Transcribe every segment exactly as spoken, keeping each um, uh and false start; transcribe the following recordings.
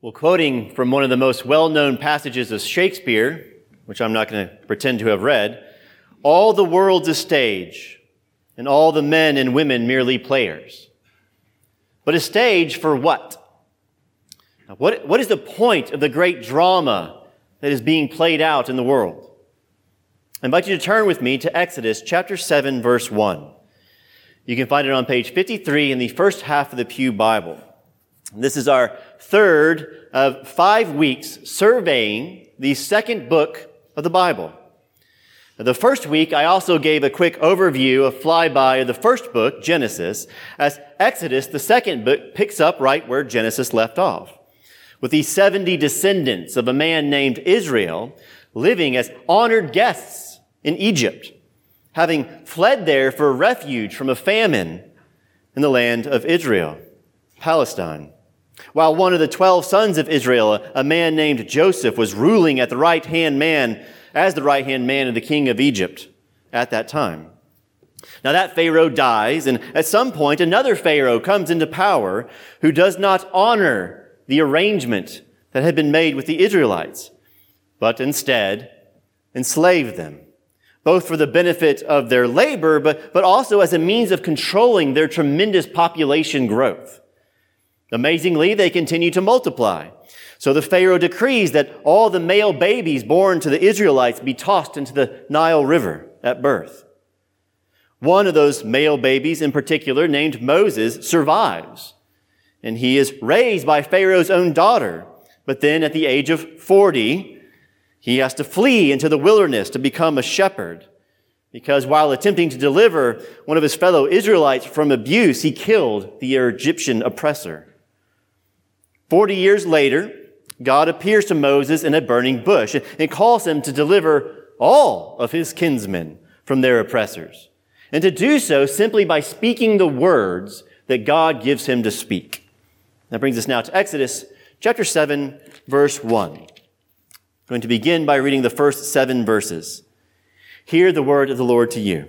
Well, quoting from one of the most well-known passages of Shakespeare, which I'm not going to pretend to have read, all the world's a stage, and all the men and women merely players. But a stage for what? Now, what, what is the point of the great drama that is being played out in the world? I invite you to turn with me to Exodus chapter seven, verse one. You can find it on page fifty-three in the first half of the Pew Bible. This is our third of five weeks surveying the second book of the Bible. Now, the first week, I also gave a quick overview, a flyby of the first book, Genesis, as Exodus, the second book, picks up right where Genesis left off, with the seventy descendants of a man named Israel living as honored guests in Egypt, having fled there for refuge from a famine in the land of Israel, Palestine. While one of the twelve sons of Israel, a man named Joseph, was ruling at the right-hand man, as the right-hand man of the king of Egypt at that time. Now that Pharaoh dies, and at some point another Pharaoh comes into power who does not honor the arrangement that had been made with the Israelites, but instead enslaved them, both for the benefit of their labor, but, but also as a means of controlling their tremendous population growth. Amazingly, they continue to multiply. So the Pharaoh decrees that all the male babies born to the Israelites be tossed into the Nile River at birth. One of those male babies in particular, named Moses, survives, and he is raised by Pharaoh's own daughter. But then at the age of forty, he has to flee into the wilderness to become a shepherd, because while attempting to deliver one of his fellow Israelites from abuse, he killed the Egyptian oppressor. Forty years later, God appears to Moses in a burning bush and calls him to deliver all of his kinsmen from their oppressors, and to do so simply by speaking the words that God gives him to speak. That brings us now to Exodus chapter seven, verse one. I'm going to begin by reading the first seven verses. Hear the word of the Lord to you.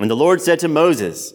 And the Lord said to Moses,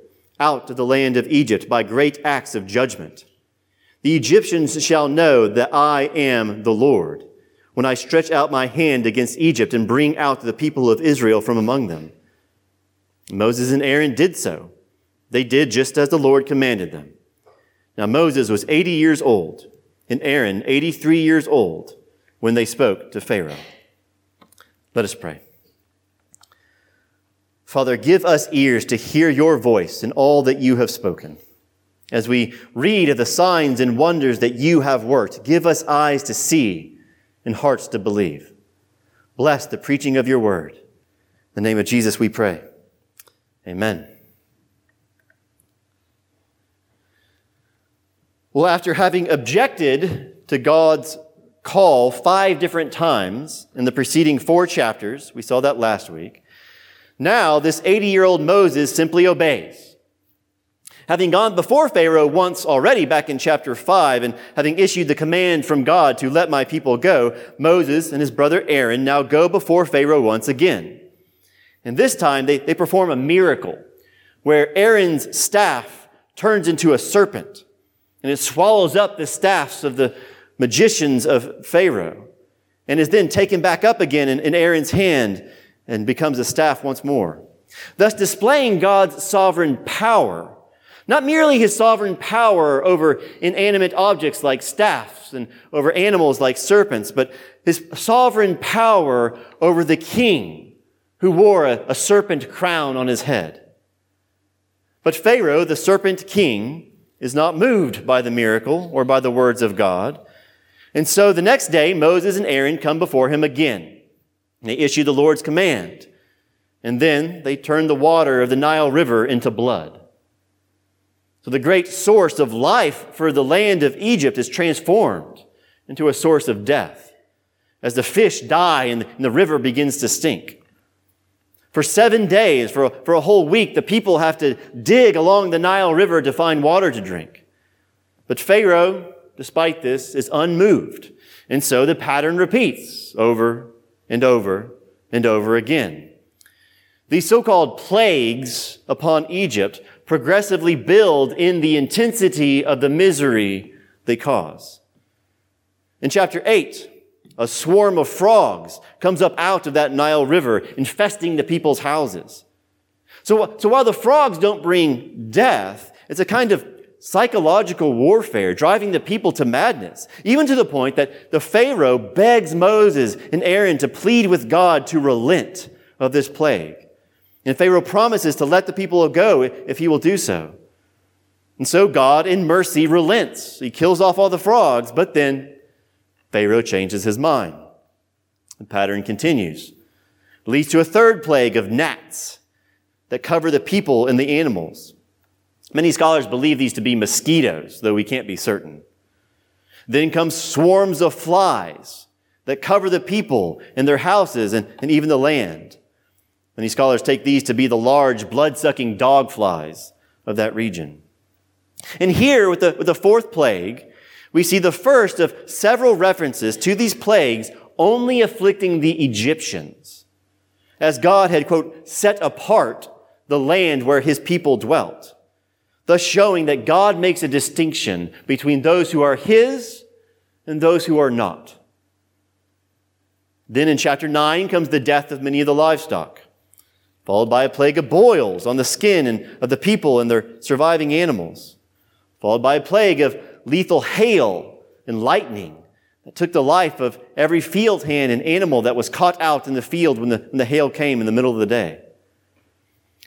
out of the land of Egypt by great acts of judgment. The Egyptians shall know that I am the Lord, when I stretch out my hand against Egypt and bring out the people of Israel from among them." Moses and Aaron did so. They did just as the Lord commanded them. Now Moses was eighty years old, and Aaron eighty-three years old, when they spoke to Pharaoh. Let us pray. Father, give us ears to hear your voice in all that you have spoken. As we read of the signs and wonders that you have worked, give us eyes to see and hearts to believe. Bless the preaching of your word. In the name of Jesus we pray. Amen. Well, after having objected to God's call five different times in the preceding four chapters, we saw that last week, now this eighty-year-old Moses simply obeys. Having gone before Pharaoh once already back in chapter five and having issued the command from God to let my people go, Moses and his brother Aaron now go before Pharaoh once again. And this time they, they perform a miracle where Aaron's staff turns into a serpent and it swallows up the staffs of the magicians of Pharaoh and is then taken back up again in, in Aaron's hand and becomes a staff once more, thus displaying God's sovereign power, not merely his sovereign power over inanimate objects like staffs and over animals like serpents, but his sovereign power over the king who wore a, a serpent crown on his head. But Pharaoh, the serpent king, is not moved by the miracle or by the words of God. And so the next day, Moses and Aaron come before him again. They issue the Lord's command, and then they turn the water of the Nile River into blood. So the great source of life for the land of Egypt is transformed into a source of death, as the fish die and the river begins to stink. For seven days, for, for a whole week, the people have to dig along the Nile River to find water to drink. But Pharaoh, despite this, is unmoved. And so the pattern repeats over and over and over again. These so-called plagues upon Egypt progressively build in the intensity of the misery they cause. In chapter eight, a swarm of frogs comes up out of that Nile River, infesting the people's houses. So, so while the frogs don't bring death, it's a kind of psychological warfare, driving the people to madness, even to the point that the Pharaoh begs Moses and Aaron to plead with God to relent of this plague. And Pharaoh promises to let the people go if he will do so. And so God, in mercy, relents. He kills off all the frogs, but then Pharaoh changes his mind. The pattern continues. It leads to a third plague of gnats that cover the people and the animals. Many scholars believe these to be mosquitoes, though we can't be certain. Then come swarms of flies that cover the people and their houses and, and even the land. Many scholars take these to be the large blood-sucking dog flies of that region. And here with the, with the fourth plague, we see the first of several references to these plagues only afflicting the Egyptians, as God had, quote, set apart the land where his people dwelt, thus showing that God makes a distinction between those who are his and those who are not. Then in chapter nine comes the death of many of the livestock, followed by a plague of boils on the skin and of the people and their surviving animals, followed by a plague of lethal hail and lightning that took the life of every field hand and animal that was caught out in the field when the, when the hail came in the middle of the day.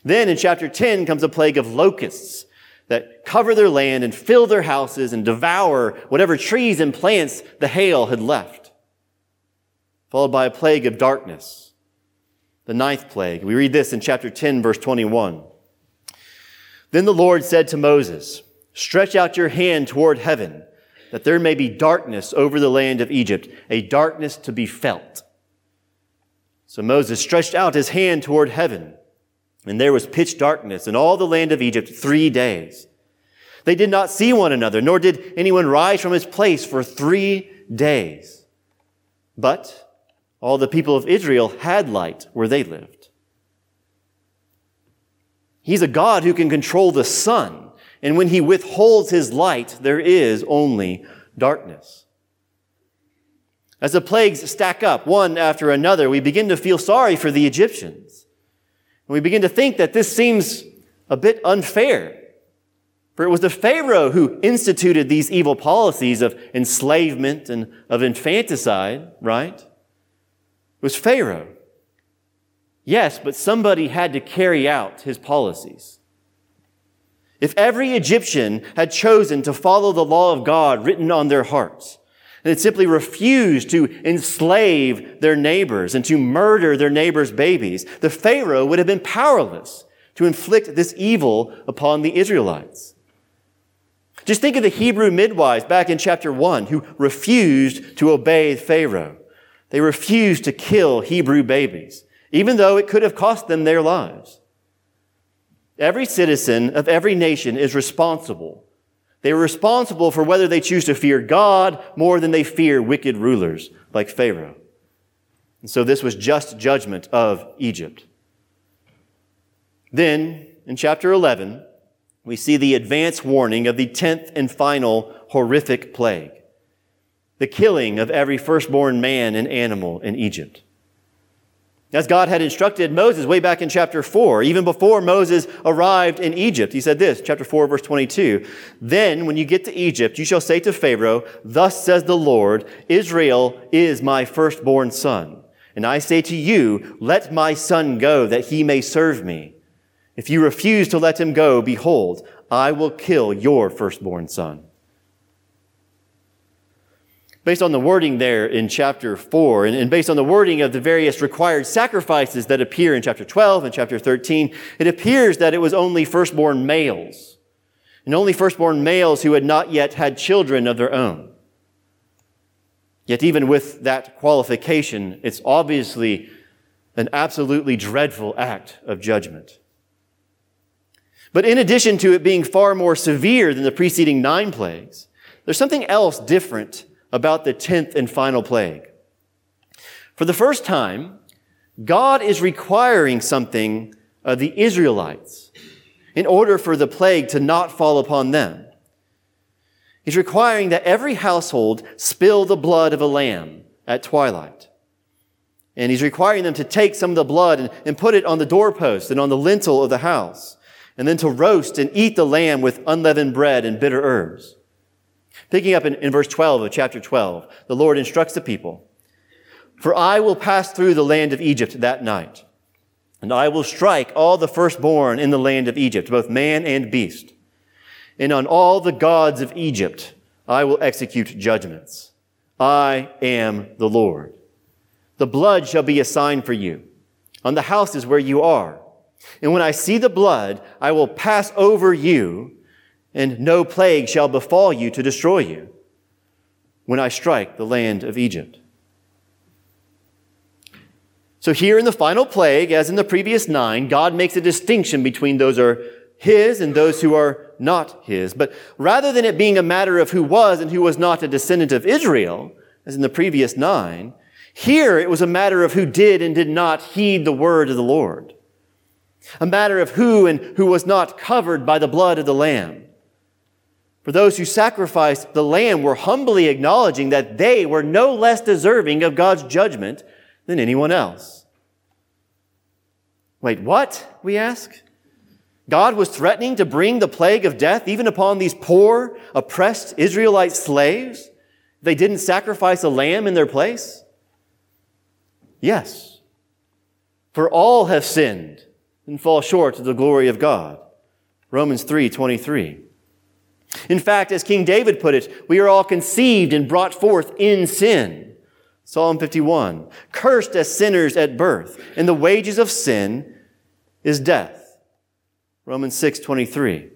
Then in chapter ten comes a plague of locusts that cover their land and fill their houses and devour whatever trees and plants the hail had left, followed by a plague of darkness, the ninth plague. We read this in chapter ten, verse twenty-one. Then the Lord said to Moses, "Stretch out your hand toward heaven, that there may be darkness over the land of Egypt, a darkness to be felt." So Moses stretched out his hand toward heaven, and there was pitch darkness in all the land of Egypt three days. They did not see one another, nor did anyone rise from his place for three days. But all the people of Israel had light where they lived. He's a God who can control the sun. And when he withholds his light, there is only darkness. As the plagues stack up one after another, we begin to feel sorry for the Egyptians. And we begin to think that this seems a bit unfair. For it was the Pharaoh who instituted these evil policies of enslavement and of infanticide, right? It was Pharaoh. Yes, but somebody had to carry out his policies. If every Egyptian had chosen to follow the law of God written on their hearts, and had simply refused to enslave their neighbors and to murder their neighbors' babies, the Pharaoh would have been powerless to inflict this evil upon the Israelites. Just think of the Hebrew midwives back in chapter one who refused to obey Pharaoh. They refused to kill Hebrew babies, even though it could have cost them their lives. Every citizen of every nation is responsible. They are responsible for whether they choose to fear God more than they fear wicked rulers like Pharaoh. And so this was just judgment of Egypt. Then, in chapter eleven, we see the advance warning of the tenth and final horrific plague, the killing of every firstborn man and animal in Egypt. As God had instructed Moses way back in chapter four, even before Moses arrived in Egypt, he said this, chapter four, verse twenty-two, "Then when you get to Egypt, you shall say to Pharaoh, 'Thus says the Lord, Israel is my firstborn son. And I say to you, let my son go that he may serve me. If you refuse to let him go, behold, I will kill your firstborn son.'" Based on the wording there in chapter four, and based on the wording of the various required sacrifices that appear in chapter twelve and chapter thirteen, it appears that it was only firstborn males, and only firstborn males who had not yet had children of their own. Yet even with that qualification, it's obviously an absolutely dreadful act of judgment. But in addition to it being far more severe than the preceding nine plagues, there's something else different about the tenth and final plague. For the first time, God is requiring something of the Israelites in order for the plague to not fall upon them. He's requiring that every household spill the blood of a lamb at twilight. And he's requiring them to take some of the blood and, and put it on the doorpost and on the lintel of the house, and then to roast and eat the lamb with unleavened bread and bitter herbs. Picking up in, in verse twelve of chapter twelve, the Lord instructs the people, "For I will pass through the land of Egypt that night, and I will strike all the firstborn in the land of Egypt, both man and beast. And on all the gods of Egypt I will execute judgments. I am the Lord. The blood shall be a sign for you on the houses where you are. And when I see the blood, I will pass over you, and no plague shall befall you to destroy you when I strike the land of Egypt." So here in the final plague, as in the previous nine, God makes a distinction between those who are his and those who are not his. But rather than it being a matter of who was and who was not a descendant of Israel, as in the previous nine, here it was a matter of who did and did not heed the word of the Lord. A matter of who and who was not covered by the blood of the Lamb. For those who sacrificed the Lamb were humbly acknowledging that they were no less deserving of God's judgment than anyone else. Wait, what? We ask. God was threatening to bring the plague of death even upon these poor, oppressed Israelite slaves? They didn't sacrifice a lamb in their place? Yes. For all have sinned and fall short of the glory of God. Romans three twenty-three. In fact, as King David put it, we are all conceived and brought forth in sin. Psalm fifty-one. Cursed as sinners at birth, and the wages of sin is death. Romans six twenty-three.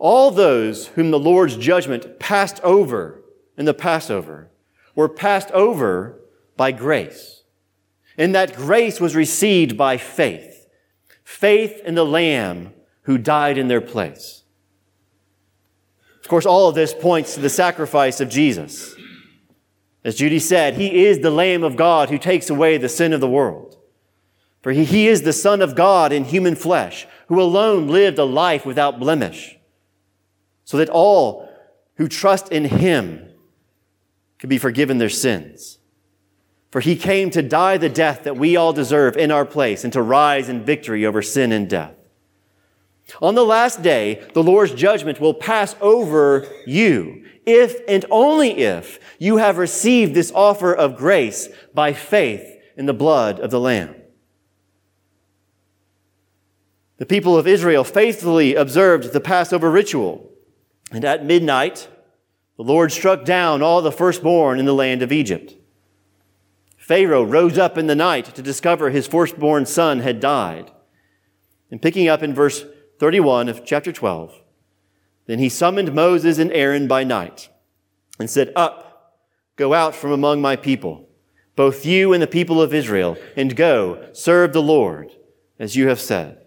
All those whom the Lord's judgment passed over in the Passover were passed over by grace. And that grace was received by faith. Faith in the Lamb who died in their place. Of course, all of this points to the sacrifice of Jesus. As Judy said, He is the Lamb of God who takes away the sin of the world. For he, he is the Son of God in human flesh, who alone lived a life without blemish, so that all who trust in him could be forgiven their sins. For he came to die the death that we all deserve in our place and to rise in victory over sin and death. On the last day, the Lord's judgment will pass over you if and only if you have received this offer of grace by faith in the blood of the Lamb. The people of Israel faithfully observed the Passover ritual, and at midnight, the Lord struck down all the firstborn in the land of Egypt. Pharaoh rose up in the night to discover his firstborn son had died. And picking up in verse thirty-one of chapter twelve, then he summoned Moses and Aaron by night and said, "Up, go out from among my people, both you and the people of Israel, and go, serve the Lord, as you have said."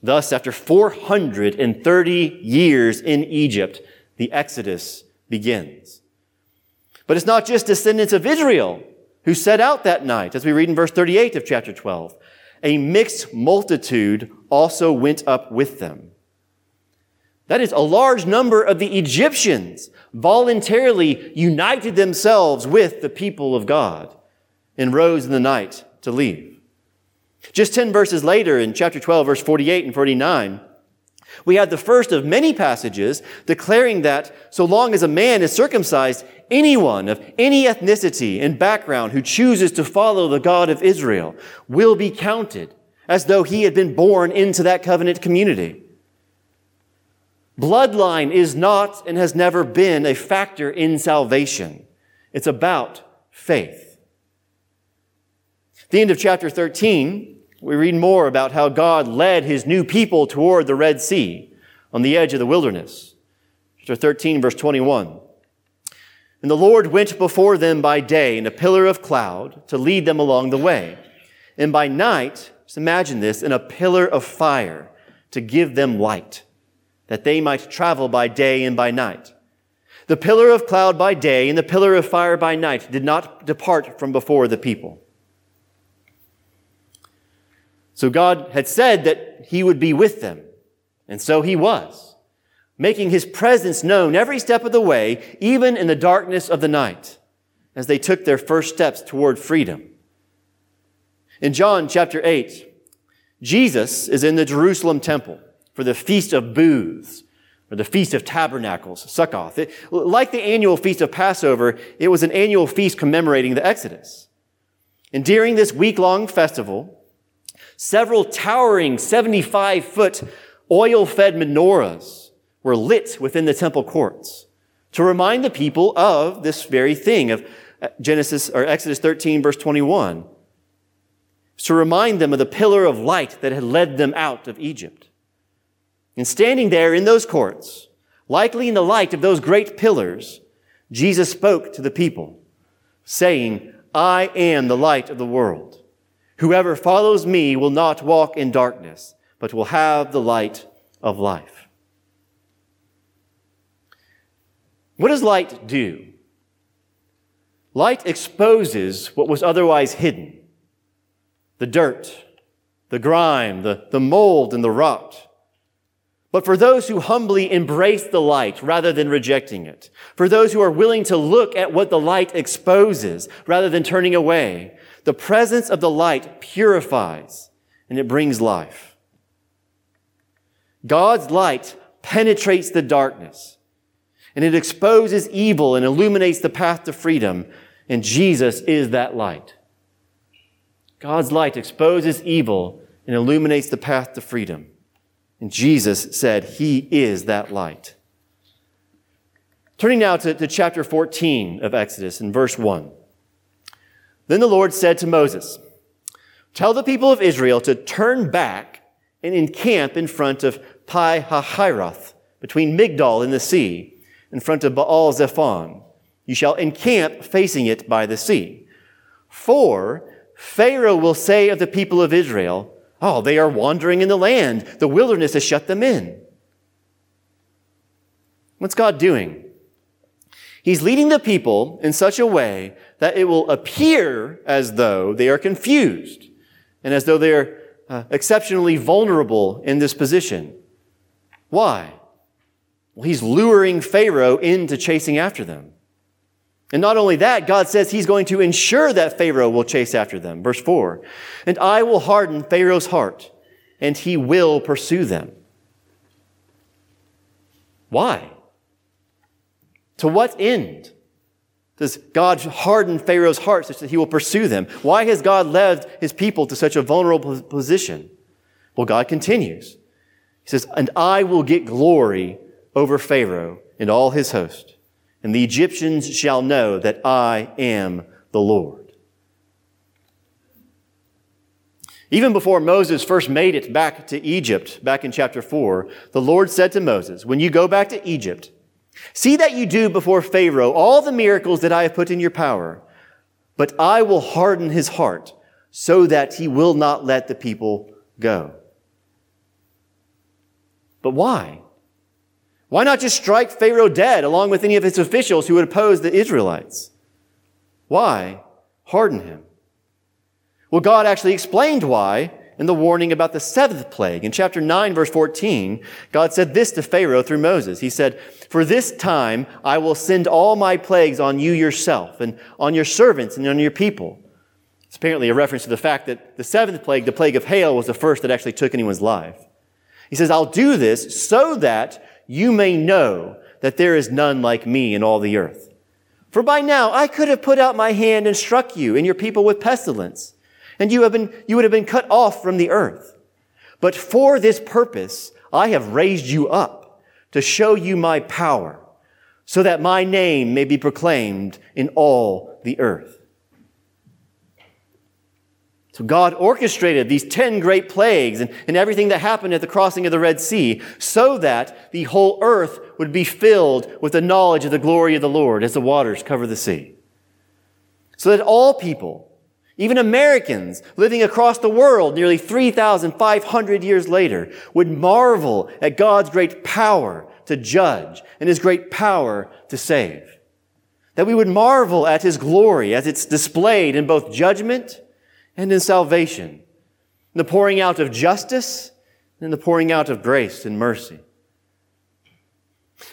Thus, after four hundred thirty years in Egypt, the Exodus begins. But it's not just descendants of Israel who set out that night, as we read in verse thirty-eight of chapter twelve. A mixed multitude also went up with them. That is, a large number of the Egyptians voluntarily united themselves with the people of God and rose in the night to leave. Just ten verses later, in chapter twelve, verse forty-eight and forty-nine, we have the first of many passages declaring that so long as a man is circumcised, anyone of any ethnicity and background who chooses to follow the God of Israel will be counted as though he had been born into that covenant community. Bloodline is not and has never been a factor in salvation. It's about faith. At the end of chapter thirteen, we read more about how God led his new people toward the Red Sea on the edge of the wilderness. chapter thirteen, verse twenty-one. And the Lord went before them by day in a pillar of cloud to lead them along the way. And by night, just imagine this, in a pillar of fire to give them light, that they might travel by day and by night. The pillar of cloud by day and the pillar of fire by night did not depart from before the people. So God had said that he would be with them, and so he was, making his presence known every step of the way, even in the darkness of the night, as they took their first steps toward freedom. In John chapter eight, Jesus is in the Jerusalem temple for the Feast of Booths, or the Feast of Tabernacles, Succoth. It, like the annual Feast of Passover, it was an annual feast commemorating the Exodus. And during this week-long festival, several towering seventy-five-foot oil-fed menorahs were lit within the temple courts to remind the people of this very thing, of Genesis or Exodus thirteen, verse twenty-one, to remind them of the pillar of light that had led them out of Egypt. And standing there in those courts, likely in the light of those great pillars, Jesus spoke to the people, saying, I am the light of the world. Whoever follows me will not walk in darkness, but will have the light of life. What does light do? Light exposes what was otherwise hidden, the dirt, the grime, the, the mold, and the rot. But for those who humbly embrace the light rather than rejecting it, for those who are willing to look at what the light exposes rather than turning away, the presence of the light purifies and it brings life. God's light penetrates the darkness and it exposes evil and illuminates the path to freedom, and Jesus is that light. God's light exposes evil and illuminates the path to freedom. And Jesus said, he is that light. Turning now to, to chapter fourteen of Exodus in verse one. Then the Lord said to Moses, tell the people of Israel to turn back and encamp in front of Pi HaHiroth, between Migdal and the sea, in front of Baal Zephon. You shall encamp facing it by the sea. For Pharaoh will say of the people of Israel, oh, they are wandering in the land. The wilderness has shut them in. What's God doing? He's leading the people in such a way that it will appear as though they are confused and as though they're uh, exceptionally vulnerable in this position. Why? Well, he's luring Pharaoh into chasing after them. And not only that, God says he's going to ensure that Pharaoh will chase after them. Verse four, and I will harden Pharaoh's heart, and he will pursue them. Why? To what end does God harden Pharaoh's heart such that he will pursue them? Why has God led his people to such a vulnerable position? Well, God continues. He says, and I will get glory over Pharaoh and all his host. And the Egyptians shall know that I am the Lord. Even before Moses first made it back to Egypt, back in chapter four, the Lord said to Moses, when you go back to Egypt, see that you do before Pharaoh all the miracles that I have put in your power, but I will harden his heart so that he will not let the people go. But why? Why not just strike Pharaoh dead along with any of his officials who would oppose the Israelites? Why harden him? Well, God actually explained why in the warning about the seventh plague. In chapter nine, verse fourteen, God said this to Pharaoh through Moses. He said, for this time I will send all my plagues on you yourself and on your servants and on your people. It's apparently a reference to the fact that the seventh plague, the plague of hail, was the first that actually took anyone's life. He says, I'll do this so that you may know that there is none like me in all the earth. For by now I could have put out my hand and struck you and your people with pestilence, and you have been, you would have been cut off from the earth. But for this purpose I have raised you up to show you my power, so that my name may be proclaimed in all the earth. So God orchestrated these ten great plagues and, and everything that happened at the crossing of the Red Sea so that the whole earth would be filled with the knowledge of the glory of the Lord as the waters cover the sea. So that all people, even Americans living across the world nearly three thousand five hundred years later, would marvel at God's great power to judge and His great power to save. That we would marvel at His glory as it's displayed in both judgment and in salvation, in the pouring out of justice, and in the pouring out of grace and mercy.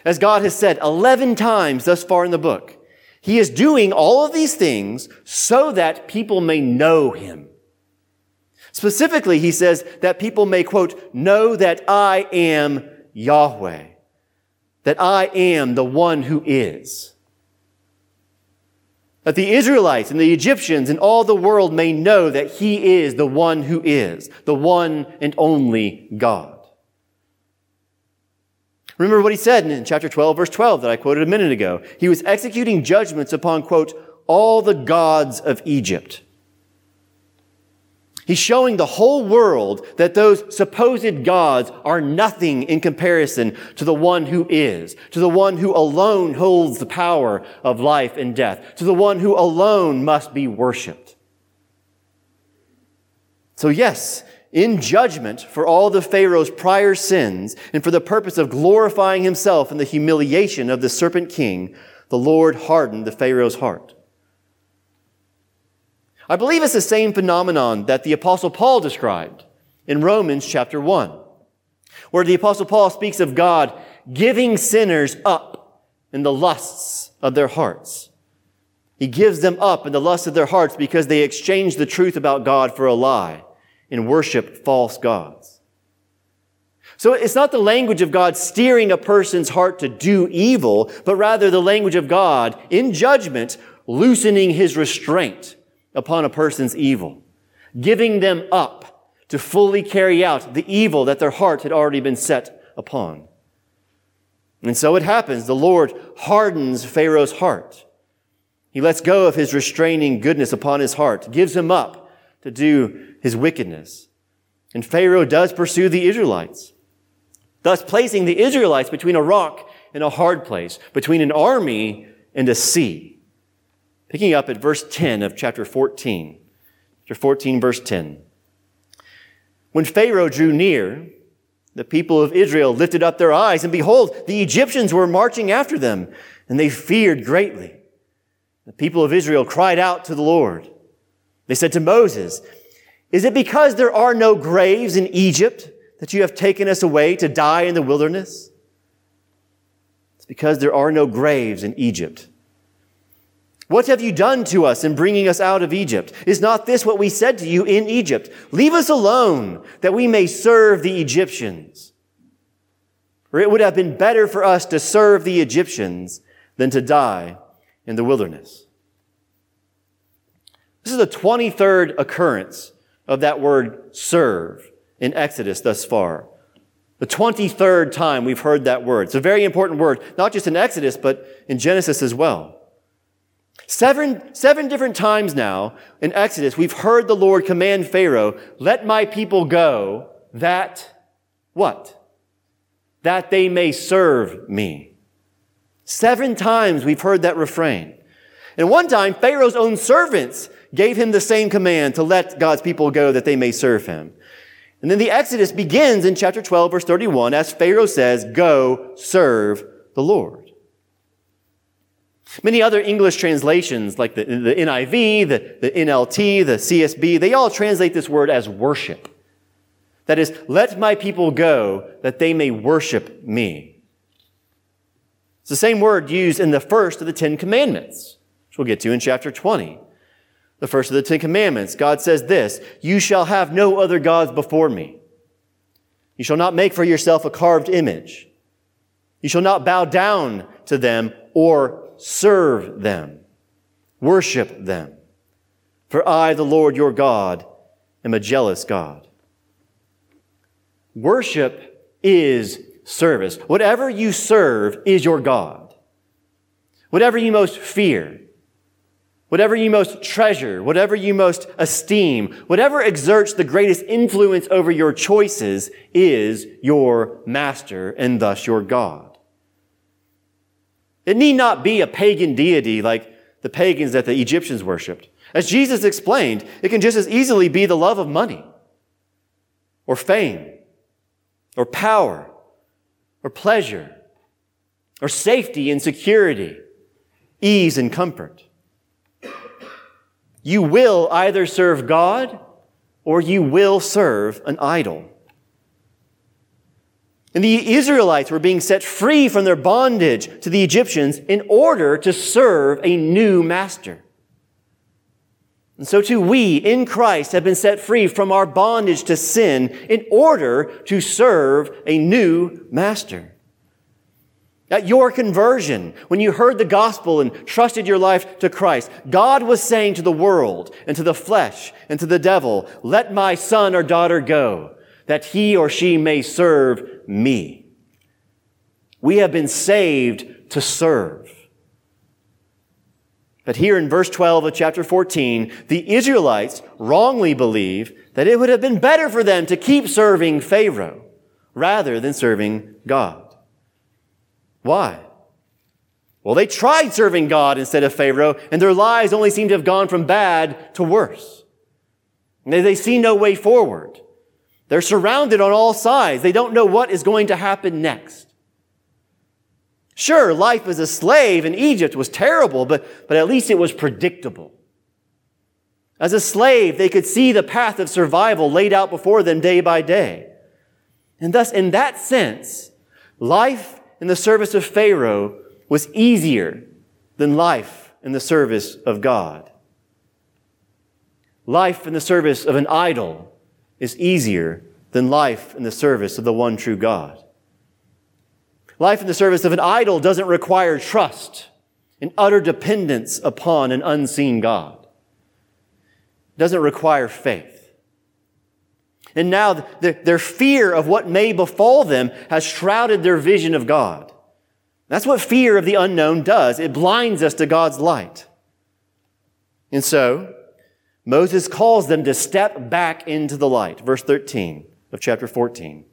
As God has said eleven times thus far in the book, He is doing all of these things so that people may know Him. Specifically, He says that people may, quote, know that I am Yahweh, that I am the one who is. That the Israelites and the Egyptians and all the world may know that He is the one who is, the one and only God. Remember what He said in chapter twelve, verse twelve that I quoted a minute ago. He was executing judgments upon, quote, all the gods of Egypt. He's showing the whole world that those supposed gods are nothing in comparison to the one who is, to the one who alone holds the power of life and death, to the one who alone must be worshipped. So yes, in judgment for all the Pharaoh's prior sins and for the purpose of glorifying himself in the humiliation of the serpent king, the Lord hardened the Pharaoh's heart. I believe it's the same phenomenon that the Apostle Paul described in Romans chapter one, where the Apostle Paul speaks of God giving sinners up in the lusts of their hearts. He gives them up in the lusts of their hearts because they exchange the truth about God for a lie and worship false gods. So it's not the language of God steering a person's heart to do evil, but rather the language of God in judgment loosening His restraint upon a person's evil, giving them up to fully carry out the evil that their heart had already been set upon. And so it happens. The Lord hardens Pharaoh's heart. He lets go of his restraining goodness upon his heart, gives him up to do his wickedness. And Pharaoh does pursue the Israelites, thus placing the Israelites between a rock and a hard place, between an army and a sea. Picking up at verse ten of chapter fourteen, chapter fourteen, verse ten. When Pharaoh drew near, the people of Israel lifted up their eyes, and behold, the Egyptians were marching after them, and they feared greatly. The people of Israel cried out to the Lord. They said to Moses, "Is it because there are no graves in Egypt that you have taken us away to die in the wilderness?" It's because there are no graves in Egypt. "What have you done to us in bringing us out of Egypt? Is not this what we said to you in Egypt? Leave us alone, that we may serve the Egyptians. For it would have been better for us to serve the Egyptians than to die in the wilderness." This is the twenty-third occurrence of that word serve in Exodus thus far. The twenty-third time we've heard that word. It's a very important word, not just in Exodus, but in Genesis as well. Seven, seven different times now in Exodus, we've heard the Lord command Pharaoh, "Let my people go that," what? "That they may serve me." Seven times we've heard that refrain. And one time, Pharaoh's own servants gave him the same command to let God's people go that they may serve him. And then the Exodus begins in chapter twelve, verse thirty-one, as Pharaoh says, "Go serve the Lord." Many other English translations, like the, the N I V, the, the N L T, the C S B, they all translate this word as worship. That is, "Let my people go that they may worship me." It's the same word used in the first of the Ten Commandments, which we'll get to in chapter twenty. The first of the Ten Commandments, God says this, "You shall have no other gods before me. You shall not make for yourself a carved image. You shall not bow down to them or serve them, worship them. For I, the Lord your God, am a jealous God." Worship is service. Whatever you serve is your God. Whatever you most fear, whatever you most treasure, whatever you most esteem, whatever exerts the greatest influence over your choices is your master and thus your God. It need not be a pagan deity like the pagans that the Egyptians worshipped. As Jesus explained, it can just as easily be the love of money or fame or power or pleasure or safety and security, ease and comfort. You will either serve God or you will serve an idol. And the Israelites were being set free from their bondage to the Egyptians in order to serve a new master. And so too we in Christ have been set free from our bondage to sin in order to serve a new master. At your conversion, when you heard the gospel and trusted your life to Christ, God was saying to the world and to the flesh and to the devil, "Let my son or daughter go, that he or she may serve me." We have been saved to serve. But here in verse twelve of chapter fourteen, the Israelites wrongly believe that it would have been better for them to keep serving Pharaoh rather than serving God. Why? Well, they tried serving God instead of Pharaoh, and their lives only seem to have gone from bad to worse. They, they see no way forward. They're surrounded on all sides. They don't know what is going to happen next. Sure, life as a slave in Egypt was terrible, but, but at least it was predictable. As a slave, they could see the path of survival laid out before them day by day. And thus, in that sense, life in the service of Pharaoh was easier than life in the service of God. Life in the service of an idol is easier than life in the service of the one true God. Life in the service of an idol doesn't require trust and utter dependence upon an unseen God. It doesn't require faith. And now the, their fear of what may befall them has shrouded their vision of God. That's what fear of the unknown does. It blinds us to God's light. And so Moses calls them to step back into the light. Verse thirteen of chapter fourteen.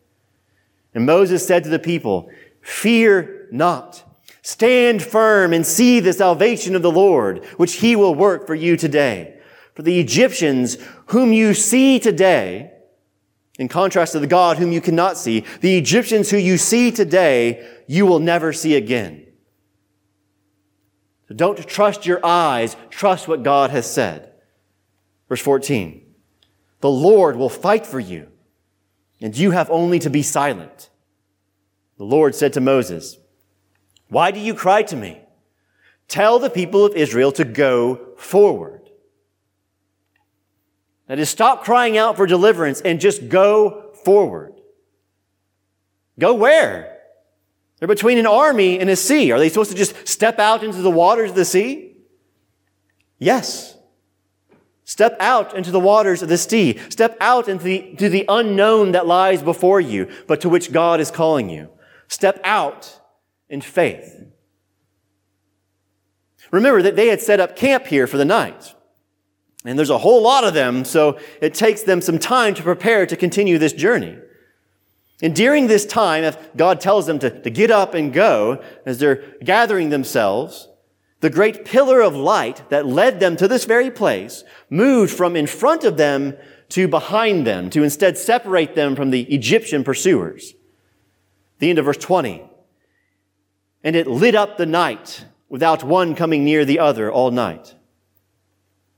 And Moses said to the people, "Fear not. Stand firm and see the salvation of the Lord, which he will work for you today. For the Egyptians whom you see today," in contrast to the God whom you cannot see, "the Egyptians who you see today, you will never see again." So don't trust your eyes. Trust what God has said. Verse fourteen, "The Lord will fight for you, and you have only to be silent." The Lord said to Moses, "Why do you cry to me? Tell the people of Israel to go forward." That is, stop crying out for deliverance and just go forward. Go where? They're between an army and a sea. Are they supposed to just step out into the waters of the sea? Yes. Step out into the waters of the sea. Step out into the, to the unknown that lies before you, but to which God is calling you. Step out in faith. Remember that they had set up camp here for the night. And there's a whole lot of them, so it takes them some time to prepare to continue this journey. And during this time, if God tells them to, to get up and go, as they're gathering themselves, the great pillar of light that led them to this very place moved from in front of them to behind them, to instead separate them from the Egyptian pursuers. The end of verse twenty. "And it lit up the night without one coming near the other all night.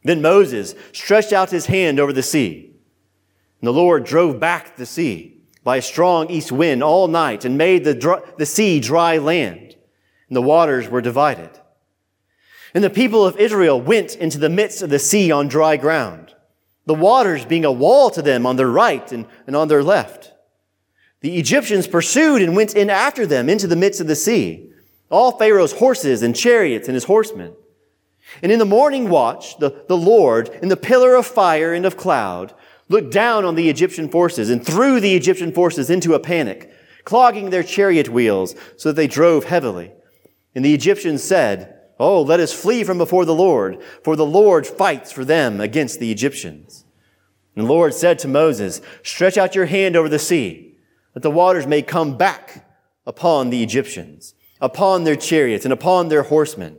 Then Moses stretched out his hand over the sea, and the Lord drove back the sea by a strong east wind all night and made the, dry, the sea dry land, and the waters were divided. And the people of Israel went into the midst of the sea on dry ground, the waters being a wall to them on their right and, and on their left. The Egyptians pursued and went in after them into the midst of the sea, all Pharaoh's horses and chariots and his horsemen. And in the morning watch, the, the Lord, in the pillar of fire and of cloud, looked down on the Egyptian forces and threw the Egyptian forces into a panic, clogging their chariot wheels so that they drove heavily. And the Egyptians said, Oh, let us flee from before the Lord, for the Lord fights for them against the Egyptians. And the Lord said to Moses, stretch out your hand over the sea, that the waters may come back upon the Egyptians, upon their chariots and upon their horsemen.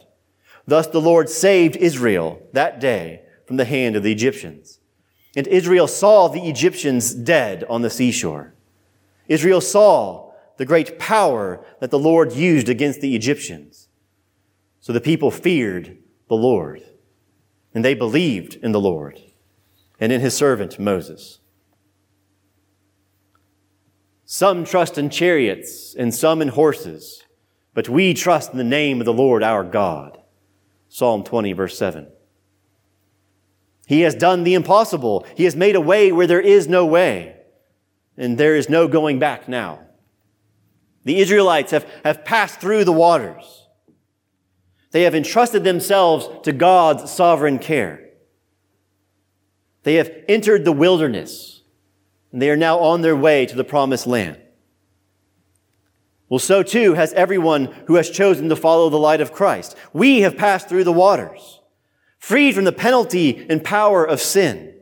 Thus the Lord saved Israel that day from the hand of the Egyptians. And Israel saw the Egyptians dead on the seashore. Israel saw the great power that the Lord used against the Egyptians. So the people feared the Lord, and they believed in the Lord and in his servant Moses. Some trust in chariots and some in horses, but we trust in the name of the Lord our God. Psalm twenty, verse seven. He has done the impossible. He has made a way where there is no way, and there is no going back now. The Israelites have, have passed through the waters. They have entrusted themselves to God's sovereign care. They have entered the wilderness, and they are now on their way to the promised land. Well, so too has everyone who has chosen to follow the light of Christ. We have passed through the waters, freed from the penalty and power of sin.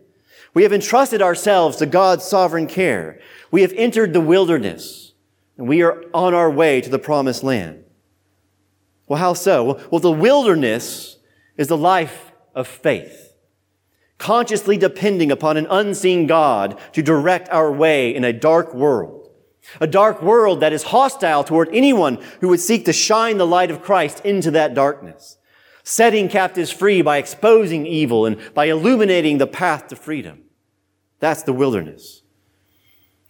We have entrusted ourselves to God's sovereign care. We have entered the wilderness, and we are on our way to the promised land. Well, how so? Well, the wilderness is the life of faith, consciously depending upon an unseen God to direct our way in a dark world, a dark world that is hostile toward anyone who would seek to shine the light of Christ into that darkness, setting captives free by exposing evil and by illuminating the path to freedom. That's the wilderness.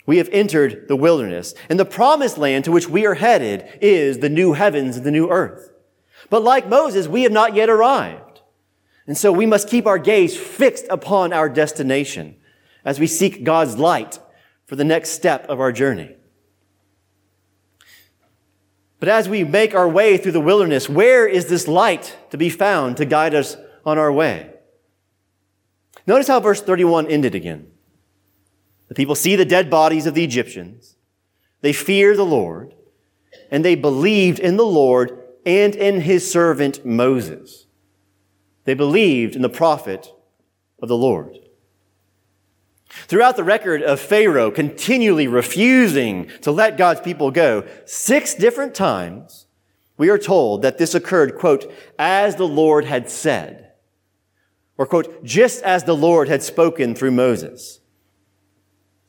We have entered the wilderness, and the promised land to which we are headed is the new heavens and the new earth. But like Moses, we have not yet arrived. And so we must keep our gaze fixed upon our destination as we seek God's light for the next step of our journey. But as we make our way through the wilderness, where is this light to be found to guide us on our way? Notice how verse thirty-one ended again. The people see the dead bodies of the Egyptians. They fear the Lord, and they believed in the Lord and in his servant Moses. They believed in the prophet of the Lord. Throughout the record of Pharaoh continually refusing to let God's people go, six different times we are told that this occurred, quote, as the Lord had said, or, quote, just as the Lord had spoken through Moses.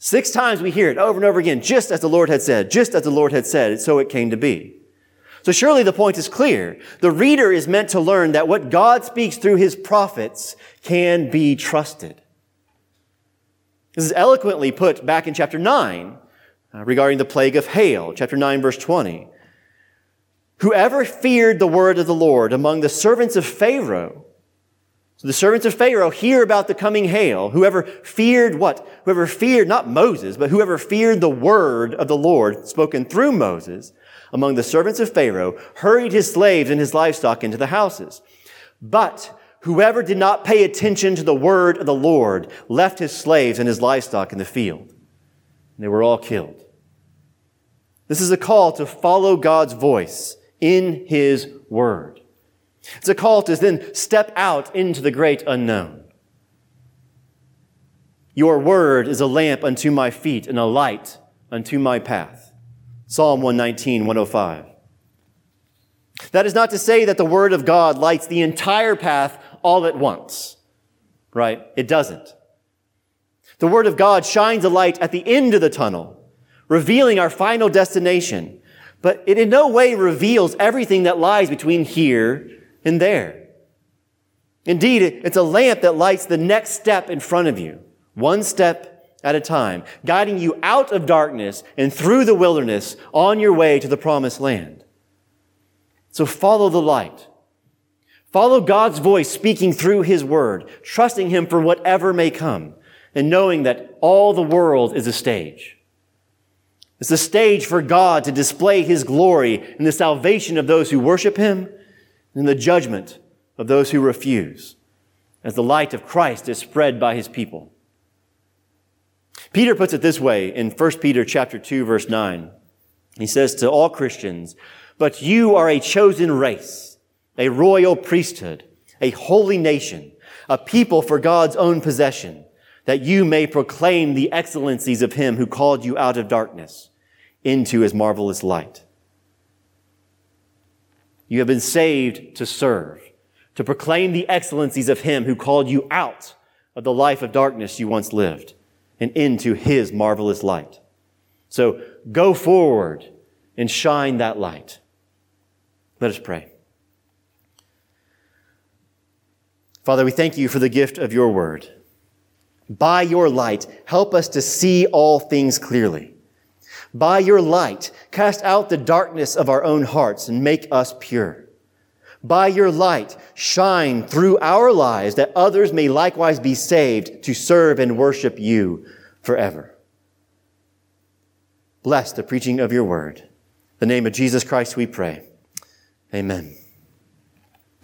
Six times we hear it over and over again, just as the Lord had said, just as the Lord had said, so it came to be. So surely the point is clear. The reader is meant to learn that what God speaks through his prophets can be trusted. This is eloquently put back in chapter nine uh, regarding the plague of hail, chapter nine, verse twenty. Whoever feared the word of the Lord among the servants of Pharaoh, so the servants of Pharaoh hear about the coming hail, whoever feared what? Whoever feared, not Moses, but whoever feared the word of the Lord spoken through Moses among the servants of Pharaoh, hurried his slaves and his livestock into the houses. But whoever did not pay attention to the word of the Lord left his slaves and his livestock in the field, and they were all killed. This is a call to follow God's voice in his word. It's a call to then step out into the great unknown. Your word is a lamp unto my feet and a light unto my path. Psalm one nineteen, one oh five. That is not to say that the word of God lights the entire path all at once, right? It doesn't. The Word of God shines a light at the end of the tunnel, revealing our final destination, but it in no way reveals everything that lies between here and there. Indeed, it's a lamp that lights the next step in front of you, one step at a time, guiding you out of darkness and through the wilderness on your way to the promised land. So follow the light. Follow God's voice speaking through his word, trusting him for whatever may come, and knowing that all the world is a stage. It's a stage for God to display his glory in the salvation of those who worship him and in the judgment of those who refuse, as the light of Christ is spread by his people. Peter puts it this way in First Peter chapter two, verse nine. He says to all Christians, "But you are a chosen race, a royal priesthood, a holy nation, a people for God's own possession, that you may proclaim the excellencies of him who called you out of darkness into his marvelous light." You have been saved to serve, to proclaim the excellencies of him who called you out of the life of darkness you once lived and into his marvelous light. So go forward and shine that light. Let us pray. Father, we thank you for the gift of your word. By your light, help us to see all things clearly. By your light, cast out the darkness of our own hearts and make us pure. By your light, shine through our lives that others may likewise be saved to serve and worship you forever. Bless the preaching of your word. In the name of Jesus Christ we pray. Amen.